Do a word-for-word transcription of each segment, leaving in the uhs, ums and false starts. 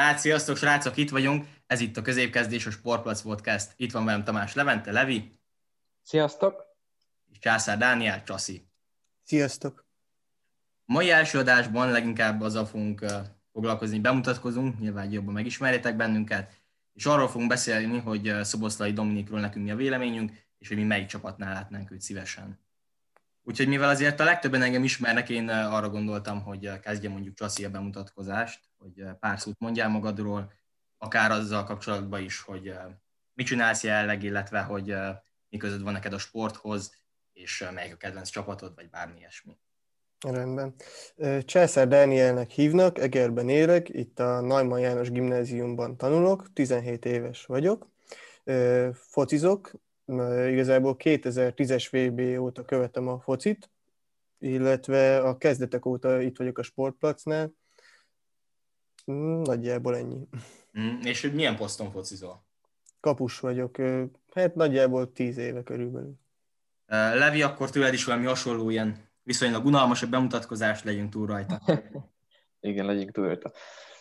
Hát, sziasztok, srácok, itt vagyunk. Ez itt a Középkezdés, a Sportplac Podcast. Itt van velem Tamás Levente, Levi. Sziasztok. És Császár Dániel, Csaszi. Sziasztok. Mai első adásban leginkább azzal fogunk foglalkozni, bemutatkozunk, nyilván jobban megismerjétek bennünket, és arról fogunk beszélni, hogy Szoboszlai Dominikról nekünk mi a véleményünk, és hogy mi melyik csapatnál látnánk őt szívesen. Úgyhogy mivel azért a legtöbben engem ismernek, én arra gondoltam, hogy kezdjem mondjuk Csaszi a bemutatkozást, hogy pár szót mondjál magadról, akár azzal kapcsolatban is, hogy mit csinálsz jelenleg, illetve hogy mi között van neked a sporthoz, és melyik a kedvenc csapatod, vagy bármi ilyesmi. Rendben. Császár Dánielnek hívnak, Egerben élek, itt a Neumann János Gimnáziumban tanulok, tizenhét éves vagyok, focizok, igazából kétezer-tízes vé bé óta követem a focit, illetve a kezdetek óta itt vagyok a sportplacnál. Nagyjából ennyi. Mm, és hogy milyen poszton focizol? Kapus vagyok, hát nagyjából tíz éve körülbelül. Levi, akkor tőled is valami hasonló ilyen viszonylag unalmas, hogy bemutatkozást, legyünk túl rajta. Igen, legyünk túl rajta.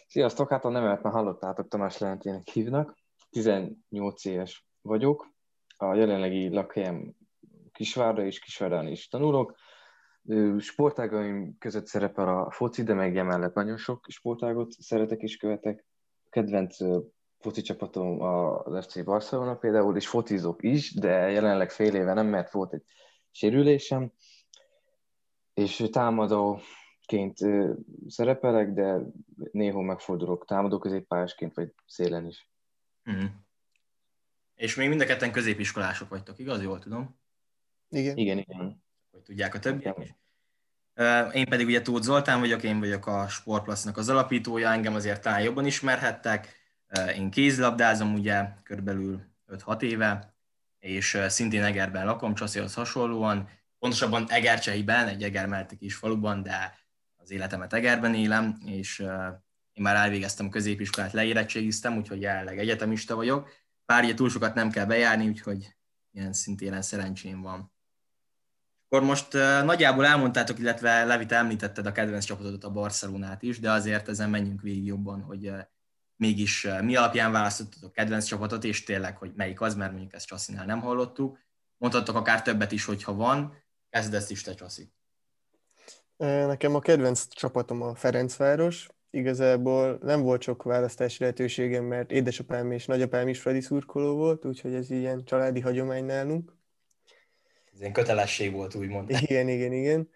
Sziasztok, hát a nevemet már hallottátok, Tamás Leventének hívnak. tizennyolc éves vagyok, a jelenlegi lakhelyem Kisvárda, és Kisvárdán is tanulok. Sportágaim között szerepel a foci, de meg emellett nagyon sok sportágot szeretek és követek. Kedvenc foci csapatom az ef cé Barcelona például, és focizok is, de jelenleg fél éve nem, mert volt egy sérülésem, és támadóként szerepelek, de néha megfordulok támadó középpályásként, vagy szélen is. Mm. És még mind a ketten középiskolások vagytok, igaz? Jól tudom? Igen, igen. igen. Hogy tudják a többiek is. Én pedig ugye Tóth Zoltán vagyok, én vagyok a Sportplacnak az alapítója, engem azért talán jobban ismerhettek. Én kézilabdázom ugye körülbelül öt-hat éve, és szintén Egerben lakom, Csaszihoz hasonlóan. Pontosabban Egercseiben, egy Eger melletti kis faluban, de az életemet Egerben élem, és én már elvégeztem a középiskolát, leérettségiztem, úgyhogy jelenleg egyetemista vagyok. Bár ugye túl sokat nem kell bejárni, úgyhogy ilyen szintén szerencsém van. Akkor most nagyjából elmondtátok, illetve Levi, te említetted a kedvenc csapatodat, a Barcelonát is, de azért ezen menjünk végig jobban, hogy mégis mi alapján választottatok a kedvenc csapatot, és tényleg, hogy melyik az, mert mondjuk ezt Csaszinál nem hallottuk. Mondhattok akár többet is, hogyha van. Kezd ezt is te, Csaszi. Nekem a kedvenc csapatom a Ferencváros. Igazából nem volt sok választási lehetőségem, mert édesapám és nagyapám is Fradi szurkoló volt, úgyhogy ez ilyen családi hagyomány nálunk. Ez ilyen kötelesség volt, úgymond. Igen, igen, igen.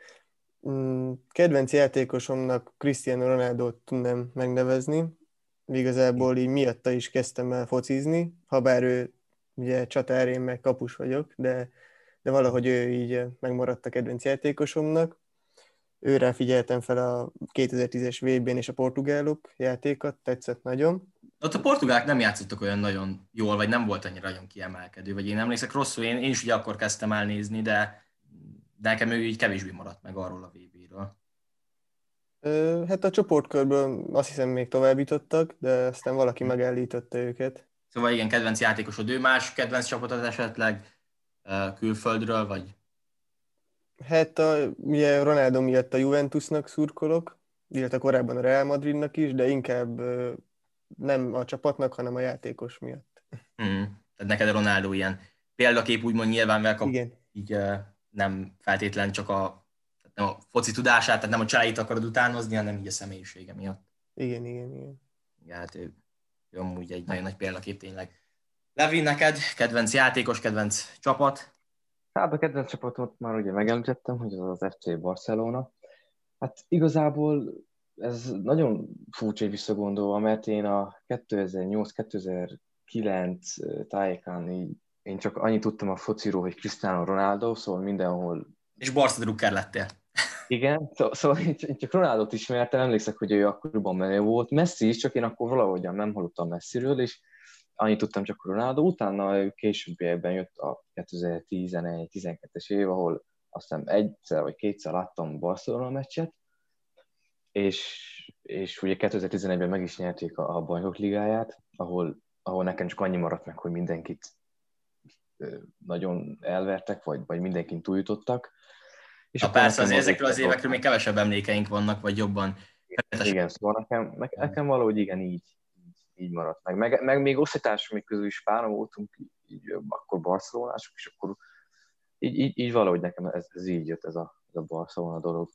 Kedvenc játékosomnak Cristiano Ronaldót tudnám megnevezni. Igazából így miatta is kezdtem el focizni, habár ő ugye csatár, én meg kapus vagyok, de, de valahogy ő így megmaradt a kedvenc játékosomnak. Őre figyeltem fel a kétezer-tízes vé bén, és a portugálok játékat tetszett nagyon. Ott a portugálok nem játszottak olyan nagyon jól, vagy nem volt annyira nagyon kiemelkedő, vagy én emlékszek rosszul, én, én is ugye akkor kezdtem el nézni, de, de nekem ő így kevésbé maradt meg arról a vé béről. Hát a csoportkörből azt hiszem még tovább jutottak, de aztán valaki megállította őket. Szóval igen, kedvenc játékosod, ő más kedvenc csapatod esetleg külföldről, vagy... Hát a, ugye Ronaldo miatt a Juventusnak szurkolok, illetve korábban a Real Madridnak is, de inkább nem a csapatnak, hanem a játékos miatt. Mm, tehát neked a Ronaldo ilyen példakép, úgymond nyilvánvel kap, igen. Így nem feltétlen csak a, nem a foci tudását, tehát nem a csaláit akarod utánozni, hanem így a személyisége miatt. Igen, igen, igen. Igen, hát ő, ő amúgy egy nagyon nagy példakép tényleg. Levi, neked kedvenc játékos, kedvenc csapat? Hát a kedvenc csapatot már ugye megemlítettem, hogy az az ef cé Barcelona. Hát igazából ez nagyon furcsa visszagondolva, mert én a kétezer-nyolc kétezer-kilenc tájékán így, én csak annyit tudtam a fociról, hogy Cristiano Ronaldo, szóval mindenhol... És Barca drukker lettél. Igen, szóval én csak Ronaldot ismertem, emlékszek, hogy ő akkorban menő volt. Messi is, csak én akkor valahogyan nem hallottam Messiről, és annyit tudtam csak Ronaldo, utána későbbiekben jött a kétezer-tizenegy tizenkettes év, ahol azt hiszem egyszer vagy kétszer láttam Barcelona meccset, és, és ugye kétezer-tizenegyben meg is nyerték a, a Bajnok Ligáját, ahol, ahol nekem csak annyi maradt meg, hogy mindenkit nagyon elvertek, vagy, vagy mindenkin túljutottak. És na persze, azért ezekről az évekről még kevesebb emlékeink vannak, vagy jobban. Igen, igen, szóval nekem, nekem valahogy igen így így maradt meg. Meg, meg még osztálytársaink közül is páran voltunk, így, akkor barcelonások, és akkor így, így, így valahogy nekem ez, ez így jött ez a, ez a Barcelona dolog.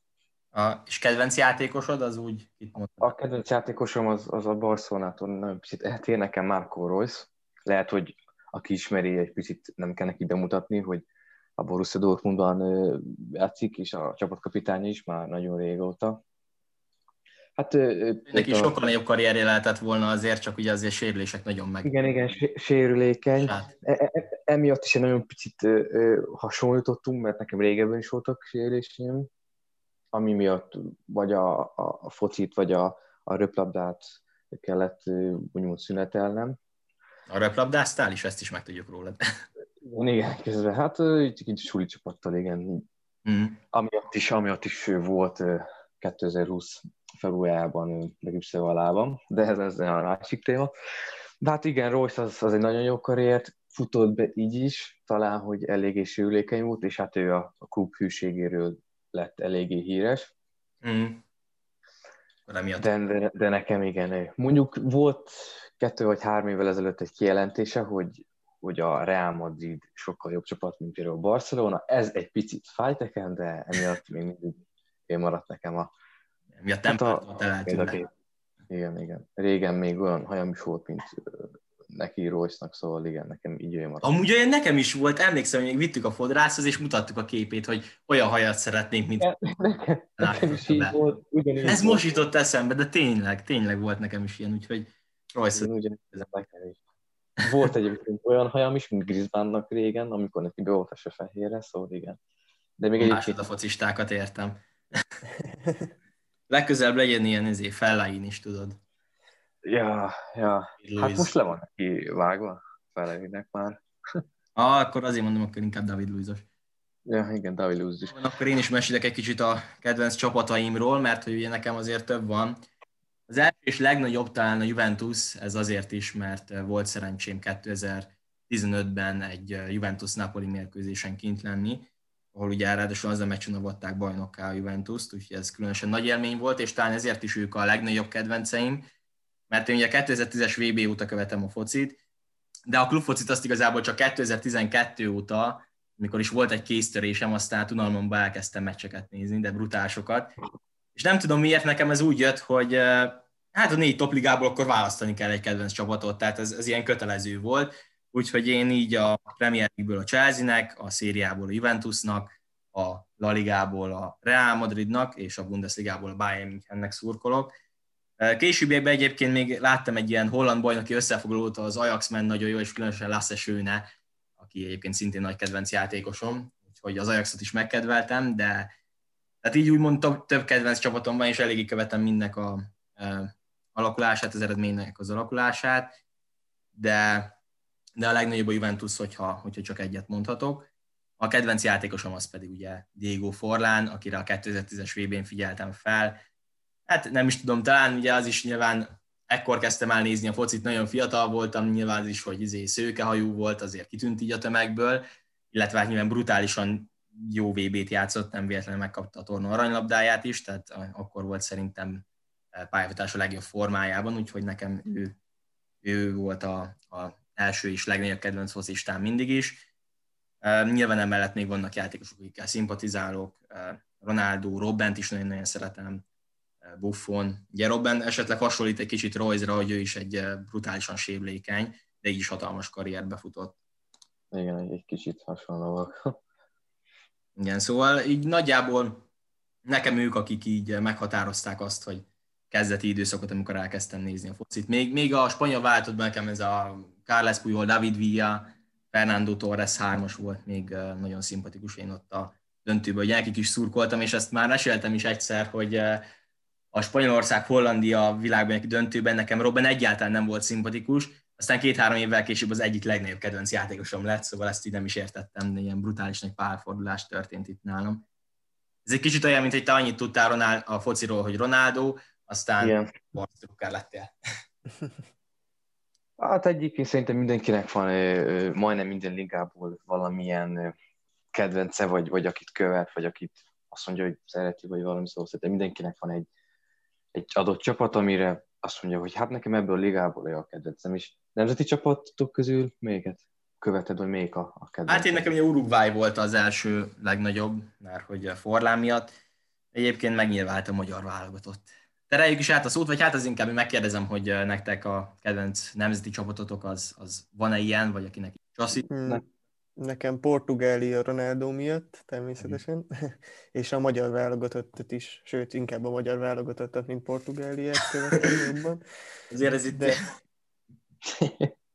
A, és kedvenc játékosod, az úgy itt mondtad? A kedvenc játékosom az, az a Barcelonától nagyon picit eltér nekem Marco Reus. Lehet, hogy aki ismeri, egy picit nem kell neki bemutatni, hogy a Borussia Dortmundban játszik, és a csapatkapitánya is már nagyon régóta. Hát, neki a... sokkal nagyobb karrierje lehetett volna azért, csak ugye azért sérülések nagyon meg. Igen, igen, sérülékeny. Hát. E- e- emiatt is egy nagyon picit ö- hasonlítottunk, mert nekem régebben is voltak sérüléseim, ami miatt vagy a, a, a focit, vagy a, a röplabdát kellett úgymond szünetelnem. A röplabdáztál is? Ezt is megtudjuk rólad. Igen, közben. Hát így, így suli csapattal, igen. Mm. Amiatt is, amiatt is volt kétezer-húsz februárjában legübszebb alában, de ez, ez a másik téma. De hát igen, Reus az, az egy nagyon jó karriert, futott be így is, talán, hogy eléggé sérülékeny volt, és hát ő a, a klub hűségéről lett eléggé híres. Mm. De, de, de nekem igen. Mondjuk volt kettő vagy három évvel ezelőtt egy kijelentése, hogy, hogy a Real Madrid sokkal jobb csapat, mint például a Barcelona. Ez egy picit fájt nekem, de emiatt még mindig én maradt nekem a... Emiatt nem pártott el. Igen, igen. Régen még olyan hajam is volt, mint neki Reusnak, szóval igen, nekem így olyan maradt. Amúgy olyan nekem is volt, emlékszem, hogy még vittük a fodrászhoz, és mutattuk a képét, hogy olyan hajat szeretnénk, mint... nekem is így volt. Ez most jutott eszembe, de tényleg, tényleg volt nekem is ilyen, úgyhogy Reus... Volt egyébként olyan hajam is, mint Griezmannnak régen, amikor neki beoltas a fehérre, szóval igen. De még egyébként... a focistákat értem. Legközelebb legyen ilyen ezért Fellain is, tudod. Ja, ja. Hát most le van neki vágva Fellainek már. Ah, akkor azért mondom, akkor inkább David Luizos. Ja, igen, David Luiz is. Akkor én is mesélek egy kicsit a kedvenc csapataimról, mert hogy ugye nekem azért több van. Az első és legnagyobb talán a Juventus, ez azért is, mert volt szerencsém kétezer-tizenötben egy Juventus-Napoli mérkőzésen kint lenni, ahol ugye ráadásul az a meccsen avatták bajnokká a Juventust, úgyhogy ez különösen nagy élmény volt, és talán ezért is ők a legnagyobb kedvenceim, mert én ugye kétezer-tízes vé bé óta követem a focit, de a klubfocit azt igazából csak kétezer-tizenkettő óta, amikor is volt egy kéztörésem, aztán unalmamba elkezdtem meccseket nézni, de brutálisokat. És nem tudom miért, nekem ez úgy jött, hogy hát a négy topligából akkor választani kell egy kedvenc csapatot, tehát ez, ez ilyen kötelező volt, úgyhogy én így a Premier League-ből a Chelsea-nek, a Szériából a Juventusnak, a La Ligából a Real Madridnak, és a Bundesligából a Bayern Münchennek szurkolok. Későbbiekben egyébként még láttam egy ilyen holland bajnoki összefoglalót, az Ajax ment nagyon jó, és különösen Lasse Schöne, aki egyébként szintén nagy kedvenc játékosom, úgyhogy az Ajaxot is megkedveltem, de tehát így úgymond több, több kedvenc csapatom van, és eléggé követem mindnek a, a alakulását, az eredménynek az alakulását, de... de a legnagyobb a Juventus, hogyha, hogyha csak egyet mondhatok. A kedvenc játékosom az pedig ugye Diego Forlán, akire a kétezer-tízes vé bén figyeltem fel. Hát nem is tudom, talán ugye az is nyilván ekkor kezdtem el nézni a focit, nagyon fiatal voltam, nyilván az is, hogy izé szőkehajú volt, azért kitűnt így a tömegből, illetve hát nyilván brutálisan jó vé bét játszott, nem véletlenül megkapta a torna aranylabdáját is, tehát akkor volt szerintem pályafutás a legjobb formájában, úgyhogy nekem ő, ő volt a, a első és legnagyobb kedvenc focistán mindig is. Uh, nyilván emellett még vannak játékosok, akikkel szimpatizálok, uh, Ronaldo, Robbent is nagyon-nagyon szeretem, uh, Buffon. Ugye Robben esetleg hasonlít egy kicsit Reusra, hogy ő is egy uh, brutálisan sérülékeny, de így is hatalmas karrierbe futott. Igen, egy kicsit hasonlóak. Igen, szóval így nagyjából nekem ők, akik így meghatározták azt, hogy kezdeti időszakot, amikor elkezdtem nézni a focit. Még, még a spanyol változatban nekem ez a Carles Puyol, David Villa, Fernando Torres hármas volt még nagyon szimpatikus, én ott a döntőből, hogy nekik is szurkoltam, és ezt már meséltem is egyszer, hogy a Spanyolország-Hollandia világbajnoki döntőben nekem Robben egyáltalán nem volt szimpatikus, aztán két-három évvel később az egyik legnagyobb kedvenc játékosom lett, szóval ezt így nem is értettem, de ilyen brutális nagy pálfordulás történt itt nálam. Ez egy kicsit olyan, mint hogy te annyit tudtál Ronald, a fociról, hogy Ronaldo, aztán borstrukker lettél. Hát egyébként szerintem mindenkinek van majdnem minden ligából valamilyen kedvence, vagy, vagy akit követ, vagy akit azt mondja, hogy szereti, vagy valami, szóval szerintem mindenkinek van egy, egy adott csapat, amire azt mondja, hogy hát nekem ebből a ligából olyan a kedvencem, és nemzeti csapatok közül melyiket követed, hogy melyik a, a kedvencem? Hát én nekem ugye Uruguay volt az első legnagyobb, mert hogy a Forlán miatt. Egyébként megnyilvált a magyar válogatott. Tereljük is át a szót, vagy hát az inkább megkérdezem, hogy nektek a kedvenc nemzeti csapatotok az, az van-e ilyen, vagy akinek csaszi? Hmm. Nekem Portugália Ronaldo miatt, természetesen, és a magyar válogatottat is, sőt, inkább a magyar válogatottat, mint Portugáliát követem jobban. Azért ez itt... De...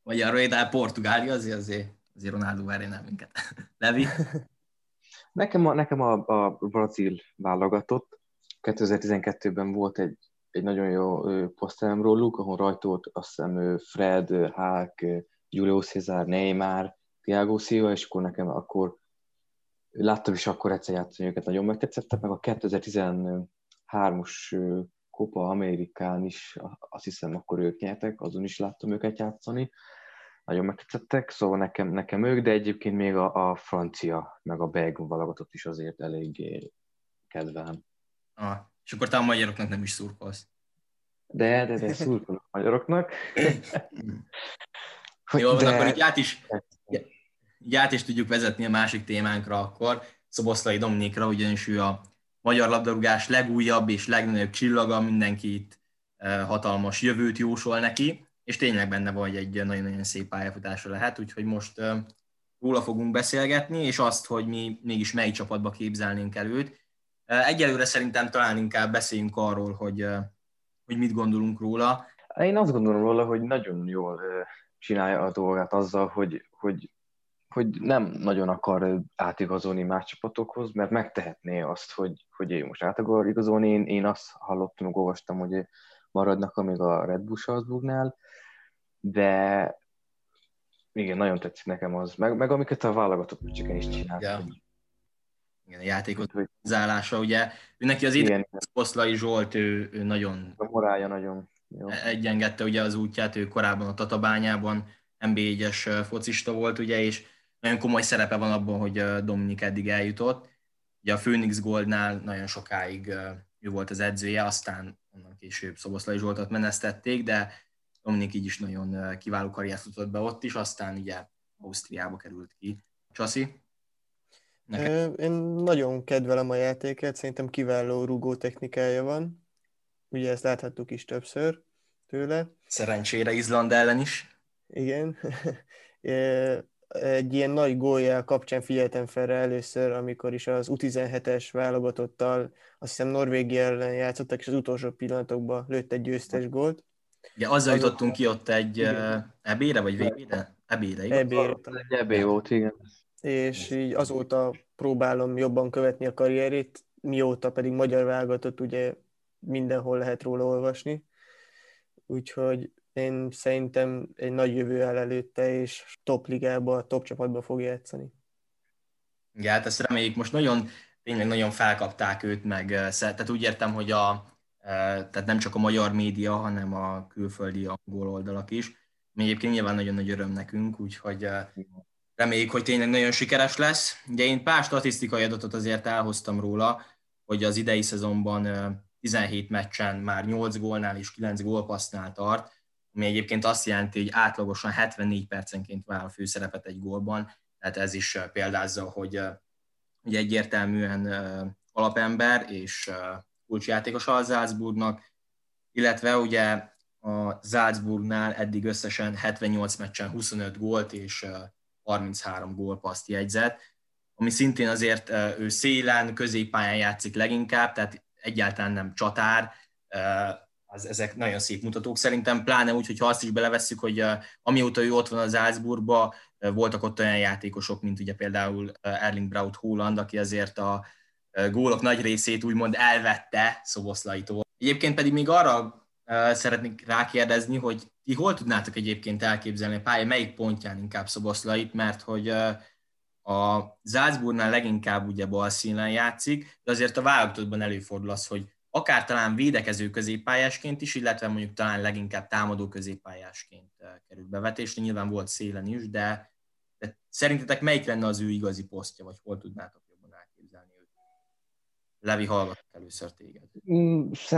Magyar Rédál Portugália, azért, azért, azért Ronaldo várjánál minket. Levi? Nekem a, nekem a, a brazil válogatott. kétezer-tizenkettőben volt egy, egy nagyon jó posztelem róluk, ahol rajtolt azt hiszem Fred, Hák, Julio César, Neymar, Thiago Silva, és akkor nekem akkor láttam is akkor egyszer játszani őket, nagyon megtetszettek, meg a kétezer-tizenhármas Copa Amerikán is, azt hiszem akkor ők nyertek, azon is láttam őket játszani, nagyon megtetszettek, szóval nekem, nekem ők, de egyébként még a, a francia, meg a belga válogatott is azért eléggé kedvelem. Ah, és akkor te a magyaroknak nem is szurkolsz. De, de, de szurkolok a magyaroknak. Jó, de... akkor így át is... Így át is tudjuk vezetni a másik témánkra akkor, Szoboszlai Dominikra, ugyanis ő a magyar labdarúgás legújabb és legnagyobb csillaga, mindenki itt hatalmas jövőt jósol neki, és tényleg benne van, hogy egy nagyon-nagyon szép pályafutása lehet, úgyhogy most róla fogunk beszélgetni, és azt, hogy mi mégis mely csapatba képzelnénk el őt. Egyelőre szerintem talán inkább beszéljünk arról, hogy, hogy mit gondolunk róla. Én azt gondolom róla, hogy nagyon jól csinálja a dolgát azzal, hogy, hogy hogy nem nagyon akar átigazolni más csapatokhoz, mert megtehetné azt, hogy, hogy ő most át akar igazolni. Én, én azt hallottam, olvastam, hogy maradnak amíg a Red Bull Salzburgnál, de igen, nagyon tetszik nekem az, meg, meg amiket a válogatott meccseken is csináltak. Igen. igen, a játékot zárása, ugye, ő neki az idő, Szoboszlai Zsolt, ő, ő nagyon... A morálja nagyon jó. Egyengedte ugye az útját, ő korábban a Tatabányában en bé egyes focista volt, ugye, és nagyon komoly szerepe van abban, hogy Dominik eddig eljutott. Ugye a Phoenix Goldnál nagyon sokáig ő volt az edzője, aztán onnan később Szoboszlai Zsoltot menesztették, de Dominik így is nagyon kiváló karriert futott be ott is, aztán ugye Ausztriába került ki. Csasi? Neked? Én nagyon kedvelem a játékát, szerintem kiváló rúgó technikája van. Ugye ezt láthattuk is többször tőle. Szerencsére Izland ellen is. Igen. Egy ilyen nagy góljel kapcsán figyeltem fel rá először, amikor is az u tizenhetes válogatottal, azt hiszem Norvégia ellen játszottak, és az utolsó pillanatokban lőtt egy győztes gólt. Ugye azzal jutottunk ki ott egy ebére, vagy végére? Ebére, igaz? Ebére. Ebére volt, igen. És így azóta próbálom jobban követni a karrierét, mióta pedig magyar válogatott, ugye mindenhol lehet róla olvasni. Úgyhogy én szerintem egy nagy jövő áll előtte, és top ligába, top csapatba fog játszani. Igen, hát ezt reméljük. Most nagyon, tényleg nagyon felkapták őt meg. Tehát úgy értem, hogy a, tehát nem csak a magyar média, hanem a külföldi angol oldalak is. Egyébként nyilván nagyon nagy öröm nekünk, úgyhogy reméljük, hogy tényleg nagyon sikeres lesz. Ugye én pár statisztikai adatot azért elhoztam róla, hogy az idei szezonban tizenhét meccsen már nyolc gólnál és kilenc gólpassznál tart, ami egyébként azt jelenti, hogy átlagosan hetvennégy percenként vállal főszerepet egy gólban, tehát ez is példázza, hogy, hogy egyértelműen alapember és kulcsjátékos a Salzburgnak, illetve ugye a Salzburgnál eddig összesen hetvennyolc meccsen huszonöt gólt és harminchárom gólpasszt jegyzett, ami szintén azért ő szélen, középpályán játszik leginkább, tehát egyáltalán nem csatár. Az, ezek nagyon szép mutatók szerintem, pláne úgy, hogyha azt is belevesszük, hogy uh, amióta ő ott van az Salzburgban, uh, voltak ott olyan játékosok, mint ugye például uh, Erling Braut Haaland, aki azért a uh, gólok nagy részét úgymond elvette Szoboszlaitól. Egyébként pedig még arra uh, szeretnék rákérdezni, hogy ti hol tudnátok egyébként elképzelni a pálya, melyik pontján inkább Szoboszlait, mert hogy uh, a Salzburgnál leginkább ugye balszínen játszik, de azért a válogatottban előfordul az, hogy akár talán védekező középpályásként is, illetve mondjuk talán leginkább támadó középpályásként kerül bevetésre. Nyilván volt szélen is, de, de szerintetek melyik lenne az ő igazi posztja, vagy hol tudnátok jobban elképzelni őt? Levi, hallgatok először téged.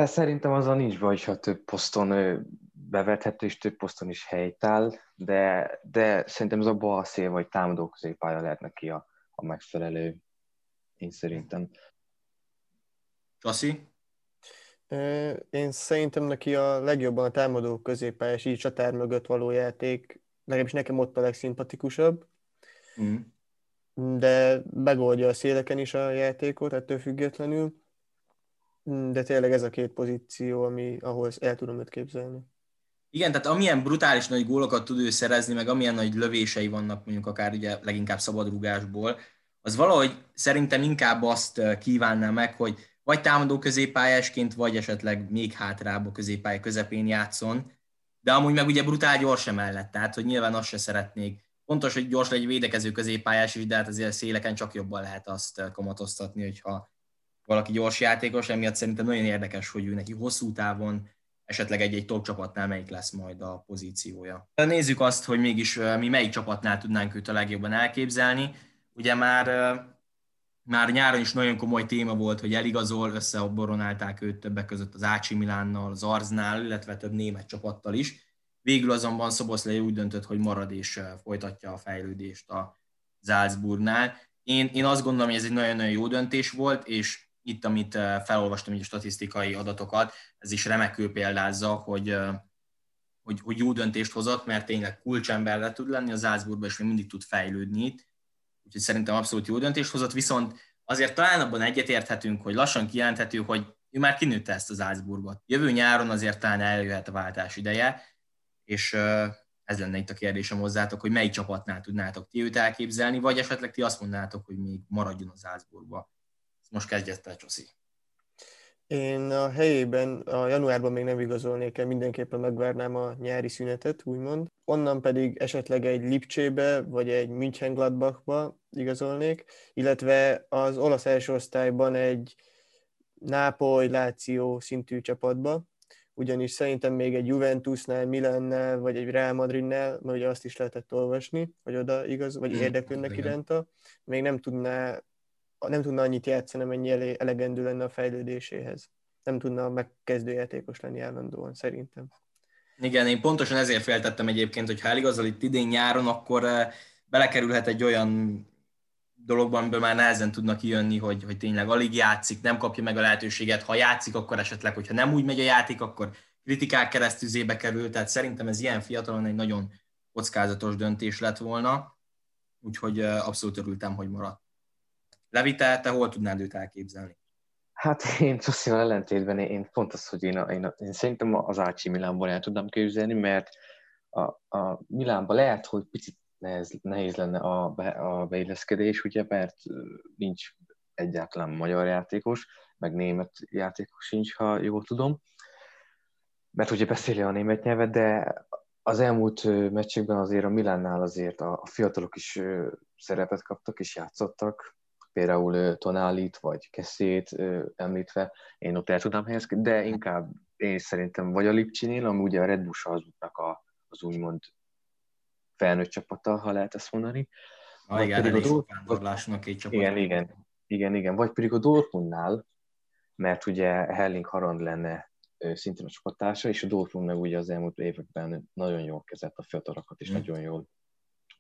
Szerintem azzal nincs baj, ha több poszton bevethető, és több poszton is helytáll, de, de szerintem ez a bal szél vagy támadó középpálya lehet neki a, a megfelelő, én szerintem. Csassi? Én szerintem neki a legjobban a támadó középpályás, így csatár mögött való játék, legalábbis nekem ott a legszimpatikusabb, mm. de megoldja a széleken is a játékot, ettől függetlenül, de tényleg ez a két pozíció, ami, ahol el tudom őt képzelni. Igen, tehát amilyen brutális nagy gólokat tud ő szerezni, meg amilyen nagy lövései vannak mondjuk akár ugye leginkább szabadrugásból, az valahogy szerintem inkább azt kívánná meg, hogy vagy támadó középpályásként, vagy esetleg még hátrább a középpálya közepén játszon, de amúgy meg ugye brutál gyors emellett, tehát hogy nyilván azt se szeretnék. Pontos, hogy gyors legyen védekező középpályás is, de hát azért széleken csak jobban lehet azt kamatoztatni, hogyha valaki gyors játékos, emiatt szerintem nagyon érdekes, hogy ő neki hosszú távon esetleg egy-egy top csapatnál melyik lesz majd a pozíciója. Nézzük azt, hogy mégis mi melyik csapatnál tudnánk őt a legjobban elképzelni. Ugye már, már nyáron is nagyon komoly téma volt, hogy eligazol, összeobboronálták őt többek között az á cé Milánnal, az Arznál, illetve több német csapattal is. Végül azonban Szoboszlai úgy döntött, hogy marad és folytatja a fejlődést a Salzburgnál. Én, én azt gondolom, hogy ez egy nagyon-nagyon jó döntés volt, és itt, amit felolvastam így a statisztikai adatokat, ez is remekül példázza, hogy, hogy, hogy jó döntést hozott, mert tényleg kulcsemberre tud lenni a Salzburgban, és még mindig tud fejlődni itt. Úgyhogy szerintem abszolút jó döntést hozott, viszont azért talán abban egyetérthetünk, hogy lassan kijelenthető, hogy ő már kinőtte ezt a Salzburgot. Jövő nyáron azért talán eljöhet a váltás ideje, és ez lenne itt a kérdésem hozzátok, hogy melyik csapatnál tudnátok ti őt elképzelni, vagy esetleg ti azt mondnátok, hogy még maradjon az Salzburgba. Ezt most kezdjett el, Csoszi. Én a helyében a januárban még nem igazolnék el, mindenképpen megvárnám a nyári szünetet, úgymond. Onnan pedig esetleg egy Lipcsébe, vagy egy Mönchengladbachba igazolnék, illetve az olasz első osztályban egy Nápoly, Láció szintű csapatba, ugyanis szerintem még egy Juventusnál, Milánnál, vagy egy Real Madridnál, mert ugye azt is lehetett olvasni, hogy oda igaz, vagy érdeklődnek iránta, még nem tudná, nem tudna annyit játszani, amennyi elegendő lenne a fejlődéséhez. Nem tudna megkezdő játékos lenni állandóan, szerintem. Igen, én pontosan ezért féltettem egyébként, hogy ha eligazol itt idén nyáron, akkor belekerülhet egy olyan dologban, amiből már nehezen tudnak kijönni, hogy, hogy tényleg alig játszik, nem kapja meg a lehetőséget, ha játszik, akkor esetleg, hogyha nem úgy megy a játék, akkor kritikák keresztüzébe kerül, tehát szerintem ez ilyen fiatalon egy nagyon kockázatos döntés lett volna, úgyhogy abszolút örültem, hogy maradt. Levi, te, te hol tudnád őt elképzelni? Hát én Csoszival ellentétben, én pont az, hogy én, a, én, a, én szerintem az á cé Milánban el tudnám képzelni, mert a, a Milánban lehet, hogy picit Nehez, nehéz lenne a, be, a beilleszkedés, ugye, mert nincs egyáltalán magyar játékos, meg német játékos sincs, ha jól tudom, mert ugye beszéli a német nyelvet, de az elmúlt meccsekben azért a Milánnál azért a, a fiatalok is szerepet kaptak és játszottak, például Tonálit vagy Keszét említve, én ott el tudnám helyezkedni, de inkább én szerintem vagy a Lipcsinél, ami ugye a Red Bull Salzburgnak a az úgymond felnőtt csapata, ha lehet ezt mondani. Ah, igen, elég sok vándorlásnak egy csapat. Igen, igen, igen, igen. Vagy pedig a Dortmundnál, mert ugye Erling Haaland lenne szintén a csapattársa, és a Dortmund meg ugye az elmúlt években nagyon jól kezelt a fiatalokat, és hmm. nagyon jól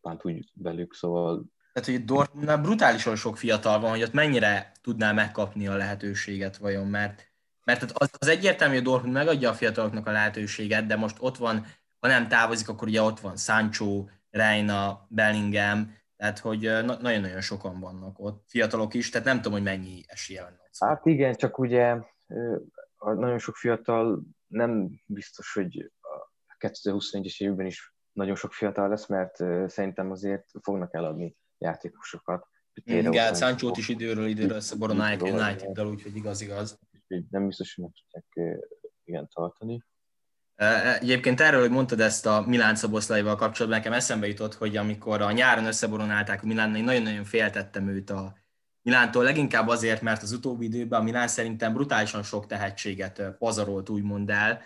bánt úgy velük, szóval... Tehát, hogy Dortmundnál brutálisan sok fiatal van, hogy ott mennyire tudná megkapni a lehetőséget vajon, mert, mert az, az egyértelmű, hogy a Dortmund megadja a fiataloknak a lehetőséget, de most ott van, ha nem távozik, akkor ugye ott van Sancho, Reina, Bellingham, tehát hogy nagyon-nagyon sokan vannak ott, fiatalok is, tehát nem tudom, hogy mennyi esélye lenne. Hát igen, csak ugye nagyon sok fiatal, nem biztos, hogy a kétezer-huszonnégyes évben is nagyon sok fiatal lesz, mert szerintem azért fognak eladni játékosokat. Igen, Sanchót is időről időre összeboronálják Uniteddel, úgyhogy igaz-igaz. Nem biztos, hogy meg tudják igen tartani. Egyébként erről, hogy mondtad ezt a Milán-Szoboszlaival kapcsolatban, nekem eszembe jutott, hogy amikor a nyáron összeboronálták a Milánnal, én nagyon-nagyon féltettem őt a Milántól, leginkább azért, mert az utóbbi időben a Milán szerintem brutálisan sok tehetséget pazarolt, úgymond el,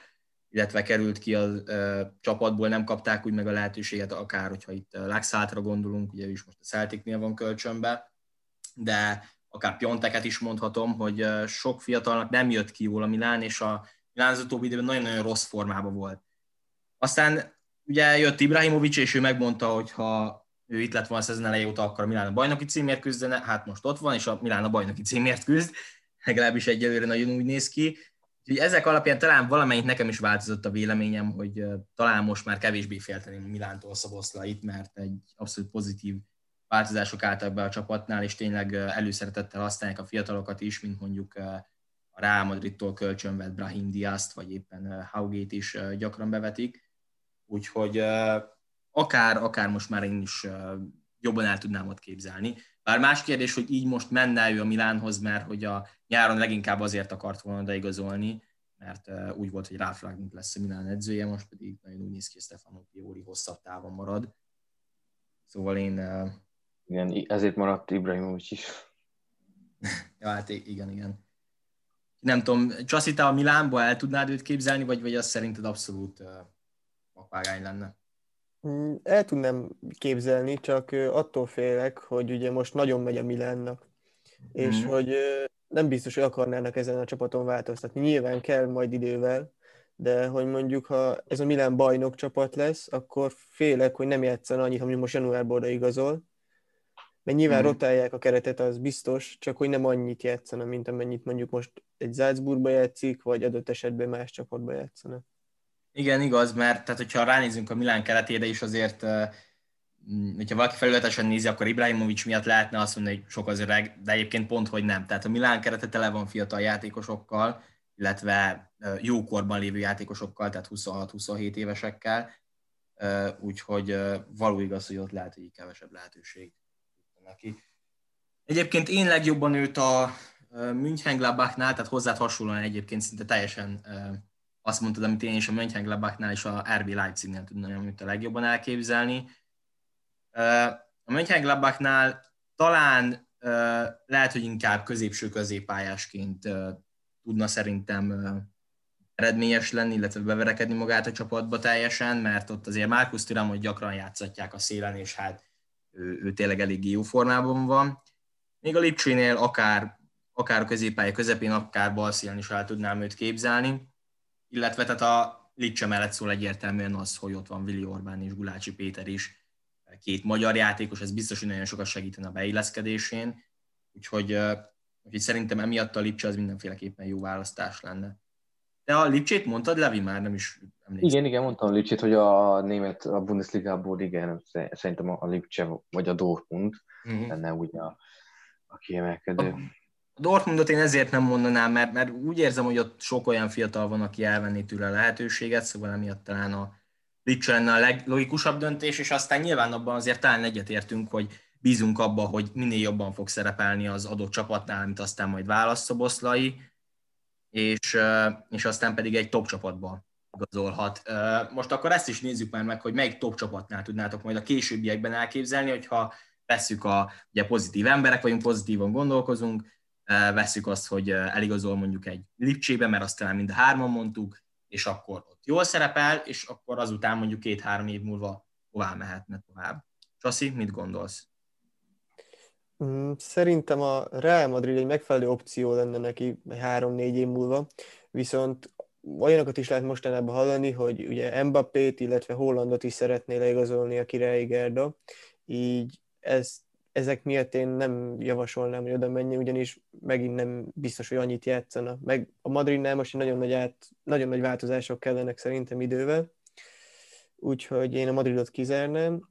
illetve került ki a ö, csapatból, nem kapták úgy meg a lehetőséget, akár hogyha itt Laxaltra gondolunk, ugye ő is most a Celticnél van kölcsönbe, de akár Pionteket is mondhatom, hogy sok fiatalnak nem jött ki jól a Milán, és a Milán az utóbbi időben nagyon-nagyon rossz formában volt. Aztán ugye jött Ibrahimović, és ő megmondta, hogy ha ő itt lett volna a szezon eleje óta, akkor a Milán a bajnoki címért küzdene, hát most ott van, és a Milán a bajnoki címért küzd, legalábbis egyelőre nagyon úgy néz ki. Úgyhogy ezek alapján talán valamelyik nekem is változott a véleményem, hogy talán most már kevésbé félteném Milántól Szoboszlait, mert egy abszolút pozitív változások álltak be a csapatnál, és tényleg előszeretettel használják a fiatalokat is, mint mondjuk a Real Madridtól kölcsönvett Brahim Díazt, vagy éppen Haugét is gyakran bevetik. Úgyhogy akár, akár most már én is jobban el tudnám ott képzelni. Bár más kérdés, hogy így most menne ő a Milánhoz, mert hogy a nyáron leginkább azért akart volna odaigazolni, mert úgy volt, hogy Ralf Rangnick lesz a Milán edzője, most pedig nagyon úgy néz ki, Stefano Pioli hosszabb távon marad. Szóval én... Igen, ezért maradt Ibrahimović is. Ja, hát igen, igen. Nem tudom, Csaszita a Milánba el tudnád őt képzelni, vagy, vagy az szerinted abszolút vakvágány lenne? El tudnám képzelni, csak attól félek, hogy ugye most nagyon megy a Milánnak, és hmm. hogy nem biztos, hogy akarnának ezen a csapaton változtatni. Nyilván kell majd idővel, de hogy mondjuk, ha ez a Milán bajnok csapat lesz, akkor félek, hogy nem játszana annyit, ami most januárban odaigazol, mert nyilván hmm. rotálják a keretet, az biztos, csak hogy nem annyit játszana, mint amennyit mondjuk most egy Salzburgba játszik, vagy adott esetben más csapatba játszana. Igen, igaz, mert tehát, hogyha ránézünk a Milán keretére is azért, hogyha valaki felületesen nézi, akkor Ibrahimović miatt lehetne azt mondani, hogy sok az öreg, de egyébként pont, hogy nem. Tehát a Milán kerete tele van fiatal játékosokkal, illetve jókorban lévő játékosokkal, tehát huszonhat-huszonhét évesekkel, úgyhogy való igaz, hogy ott lehet, hogy kevesebb lehetőség neki. Egyébként én legjobban őt a Mönchengladbachnál, tehát hozzád hasonlóan egyébként szinte teljesen azt mondtad, amit én is a Mönchengladbachnál és a er bé Leipzignél tudnám őt a legjobban elképzelni. A Mönchengladbachnál talán lehet, hogy inkább középső középpályásként tudna szerintem eredményes lenni, illetve beverekedni magát a csapatba teljesen, mert ott azért Marcus Thuramot gyakran játszatják a szélen, és hát ő, ő tényleg eléggé jó formában van. Még a Lipcsénél akár, akár a középpálya közepén, akár balszélen is el tudnám őt képzelni, illetve tehát a Lipcse mellett szól egyértelműen az, hogy ott van Willi Orbán és Gulácsi Péter is, két magyar játékos, ez biztos, hogy nagyon sokat segítene a beilleszkedésén, úgyhogy, úgyhogy szerintem emiatt a Lipcse az mindenféleképpen jó választás lenne. De a Lipcsét mondtad, Levi, már nem is emlékszem. Igen, igen, mondtam a Lipcsét, hogy a német, a Bundesligából, igen, szerintem a Lipcse vagy a Dortmund uh-huh. lenne úgy a, a kiemelkedő. A Dortmundot én ezért nem mondanám, mert, mert úgy érzem, hogy ott sok olyan fiatal van, aki elvenné tőle a lehetőséget, szóval emiatt talán a Lipcse lenne a leglogikusabb döntés, és aztán nyilván abban azért talán egyetértünk, hogy bízunk abban, hogy minél jobban fog szerepelni az adott csapatnál, amit aztán majd választ Szoboszlai, és, és aztán pedig egy top csapatba igazolhat. Most akkor ezt is nézzük már meg, hogy melyik top csapatnál tudnátok majd a későbbiekben elképzelni, hogyha vesszük a ugye pozitív emberek vagyunk, pozitívan gondolkozunk, vesszük azt, hogy eligazol mondjuk egy Lipcsébe, mert azt talán mind a hárman mondtuk, és akkor ott jól szerepel, és akkor azután mondjuk két-három év múlva hová mehetne tovább. Csassi, mit gondolsz? Szerintem a Real Madrid egy megfelelő opció lenne neki három-négy év múlva, viszont olyanokat is lehet mostanában hallani, hogy ugye Mbappét, illetve Haalandot is szeretné leigazolni a királyi gárda, így ez, ezek miatt én nem javasolnám, hogy oda menjen, ugyanis megint nem biztos, hogy annyit játszana. Meg a Madridnál most nagyon nagy, át, nagyon nagy változások kellenek szerintem idővel, úgyhogy én a Madridot kizárnám,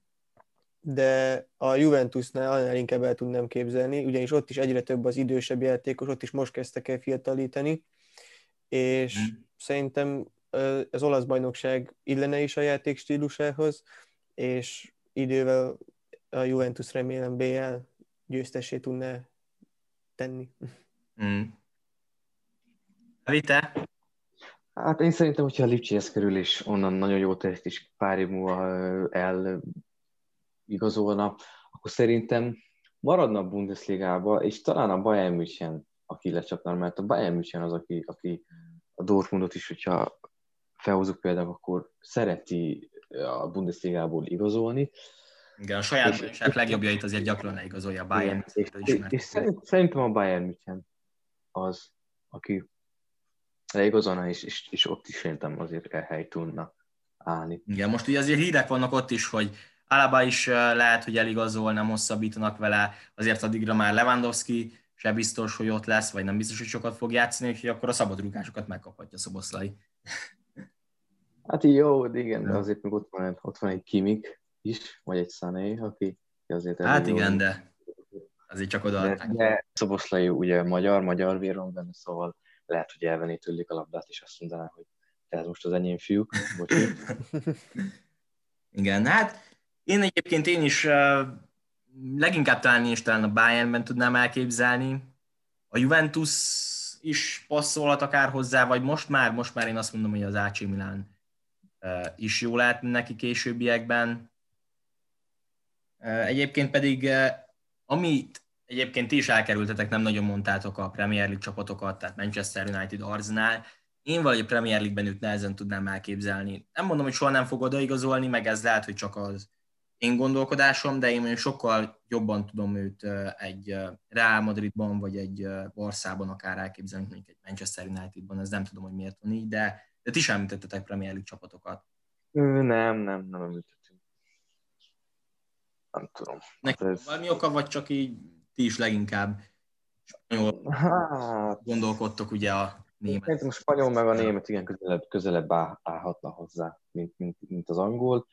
de a Juventusnál annál inkább el tudnám képzelni, ugyanis ott is egyre több az idősebb játékos, ott is most kezdtek el fiatalítani, és mm. szerintem az olasz bajnokság illene is a játék stílusához, és idővel a Juventus remélem bé el győztessé tudná tenni. Mm. Vita? Hát én szerintem, hogyha a Lipcséhez kerül, és onnan nagyon jó test is pár év múlva el igazolna, akkor szerintem maradna a Bundesligába, és talán a Bayern München, aki lecsapna, mert a Bayern München az, aki, aki a Dortmundot is, hogyha felhozunk például, akkor szereti a Bundesligából igazolni, Igen, a saját bajnokság legjobbjait azért gyakran leigazolja a Bayern. És, és, és szerintem a Bayern München az, aki leigazolna, és, és, és ott is szerintem azért elhely tudna állni. Igen, most ugye azért hírek vannak ott is, hogy Alaba is lehet, hogy eligazol, nem hosszabbítanak vele, azért addigra már Lewandowski se biztos, hogy ott lesz, vagy nem biztos, hogy sokat fog játszani, úgyhogy akkor a szabadrúgásokat megkaphatja Szoboszlai. Hát jó, de igen, de azért még ott van, ott van egy Kimik is, vagy egy Sané, aki azért... Hát igen, jó. De azért csak oda adták. Szoboszlai ugye magyar, magyar véron benne, szóval lehet, hogy elvenni tőlük a labdát, és azt mondaná, hogy ez most az enyém, fiúk. Igen, hát én egyébként én is uh, leginkább talán én is talán a Bayernben tudnám elképzelni. A Juventus is passzolhat akár hozzá, vagy most már, most már én azt mondom, hogy az á cé Milan uh, is jó lehet neki későbbiekben. Uh, egyébként pedig, uh, amit egyébként ti is elkerültetek, nem nagyon mondtátok a Premier League csapatokat, tehát Manchester United, Arsenal. Én valahogy a Premier League-ben őt nehezen tudnám elképzelni. Nem mondom, hogy soha nem fog odaigazolni, meg ez lehet, hogy csak az én gondolkodásom, de én sokkal jobban tudom őt egy Real Madridban, vagy egy Barszában akár elképzelni, mint egy Manchester Unitedban, ez nem tudom, hogy miért van így, de, de ti sem említettetek Premier League csapatokat. Nem, nem, nem említettünk. Nem tudom. Nekem ez... valami oka, vagy csak így ti is leginkább hát... gondolkodtok ugye a német. Szerintem a spanyol meg a német igen közelebb, közelebb állhatna hozzá, mint, mint, mint az angol,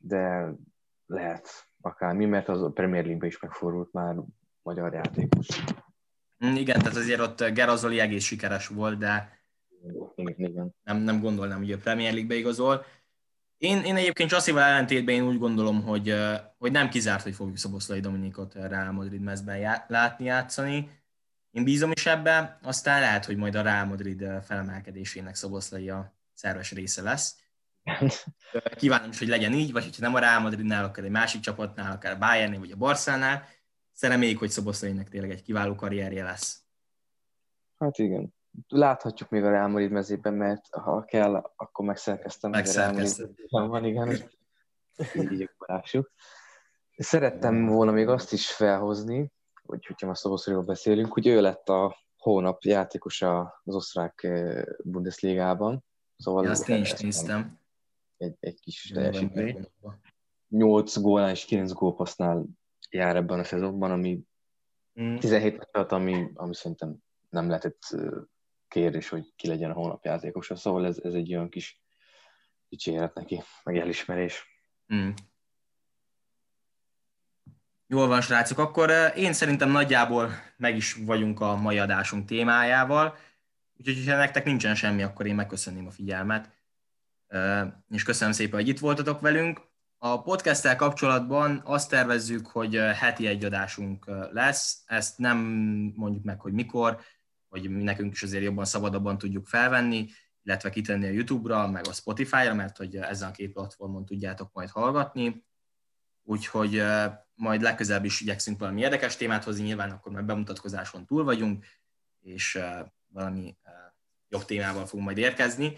de lehet akármi, mert az a Premier League-ben is megfordult már magyar játékos. Igen, tehát azért ott Gerazoli egész sikeres volt, de nem, nem gondolnám, hogy a Premier League-be igazol. Én, én egyébként Császéval ellentétben én úgy gondolom, hogy, hogy nem kizárt, hogy fogjuk Szoboszlai Dominikot Real Madrid mezben já- látni, játszani. Én bízom is ebbe, aztán lehet, hogy majd a Real Madrid felemelkedésének Szoboszlai a szerves része lesz. Kívánom is, hogy legyen így, vagy hogyha nem a Real Madridnál, akár egy másik csapatnál, akár a Bayernnél, vagy a Barszánál, reméljük, hogy Szoboszlainak tényleg egy kiváló karrierje lesz. Hát igen. Láthatjuk még a Real Madrid mezében, mert ha kell, akkor megszerkeztem. Megszerkeztem. Van, igen. Így lássuk. Szerettem volna még azt is felhozni, hogy, hogyha már Szoboszlairól beszélünk, hogy ő lett a hónap játékosa az osztrák Bundesligában. Szóval ja, azt én is néztem. Egy, egy kis teljesítmény. nyolc gólnál és kilenc gólpassznál jár ebben a szezonban, ami tizenhét meccset, ami, ami szerintem nem lehetett kérdés, hogy ki legyen a hónap játékosa. Szóval ez, ez egy olyan kis dicséret neki, meg elismerés. Mm. Jól van, srácok. Akkor én szerintem nagyjából meg is vagyunk a mai adásunk témájával. Úgyhogy, ha nektek nincsen semmi, akkor én megköszönném a figyelmet. És köszönöm szépen, hogy itt voltatok velünk. A podcasttel kapcsolatban azt tervezzük, hogy heti egy adásunk lesz. Ezt nem mondjuk meg, hogy mikor, hogy nekünk is azért jobban szabadabban tudjuk felvenni, illetve kitenni a YouTube-ra, meg a Spotify-ra, mert hogy ezen a két platformon tudjátok majd hallgatni. Úgyhogy majd legközelebb is igyekszünk valami érdekes témát hozni, nyilván akkor már bemutatkozáson túl vagyunk, és valami jobb témával fogunk majd érkezni,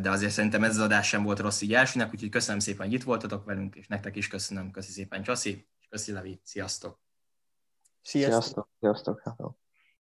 de azért szerintem ez az adás sem volt rossz így elsőnek, úgyhogy köszönöm szépen, hogy itt voltatok velünk, és nektek is köszönöm, köszi szépen Csasi, és köszi Levi, sziasztok! Sziasztok! Sziasztok!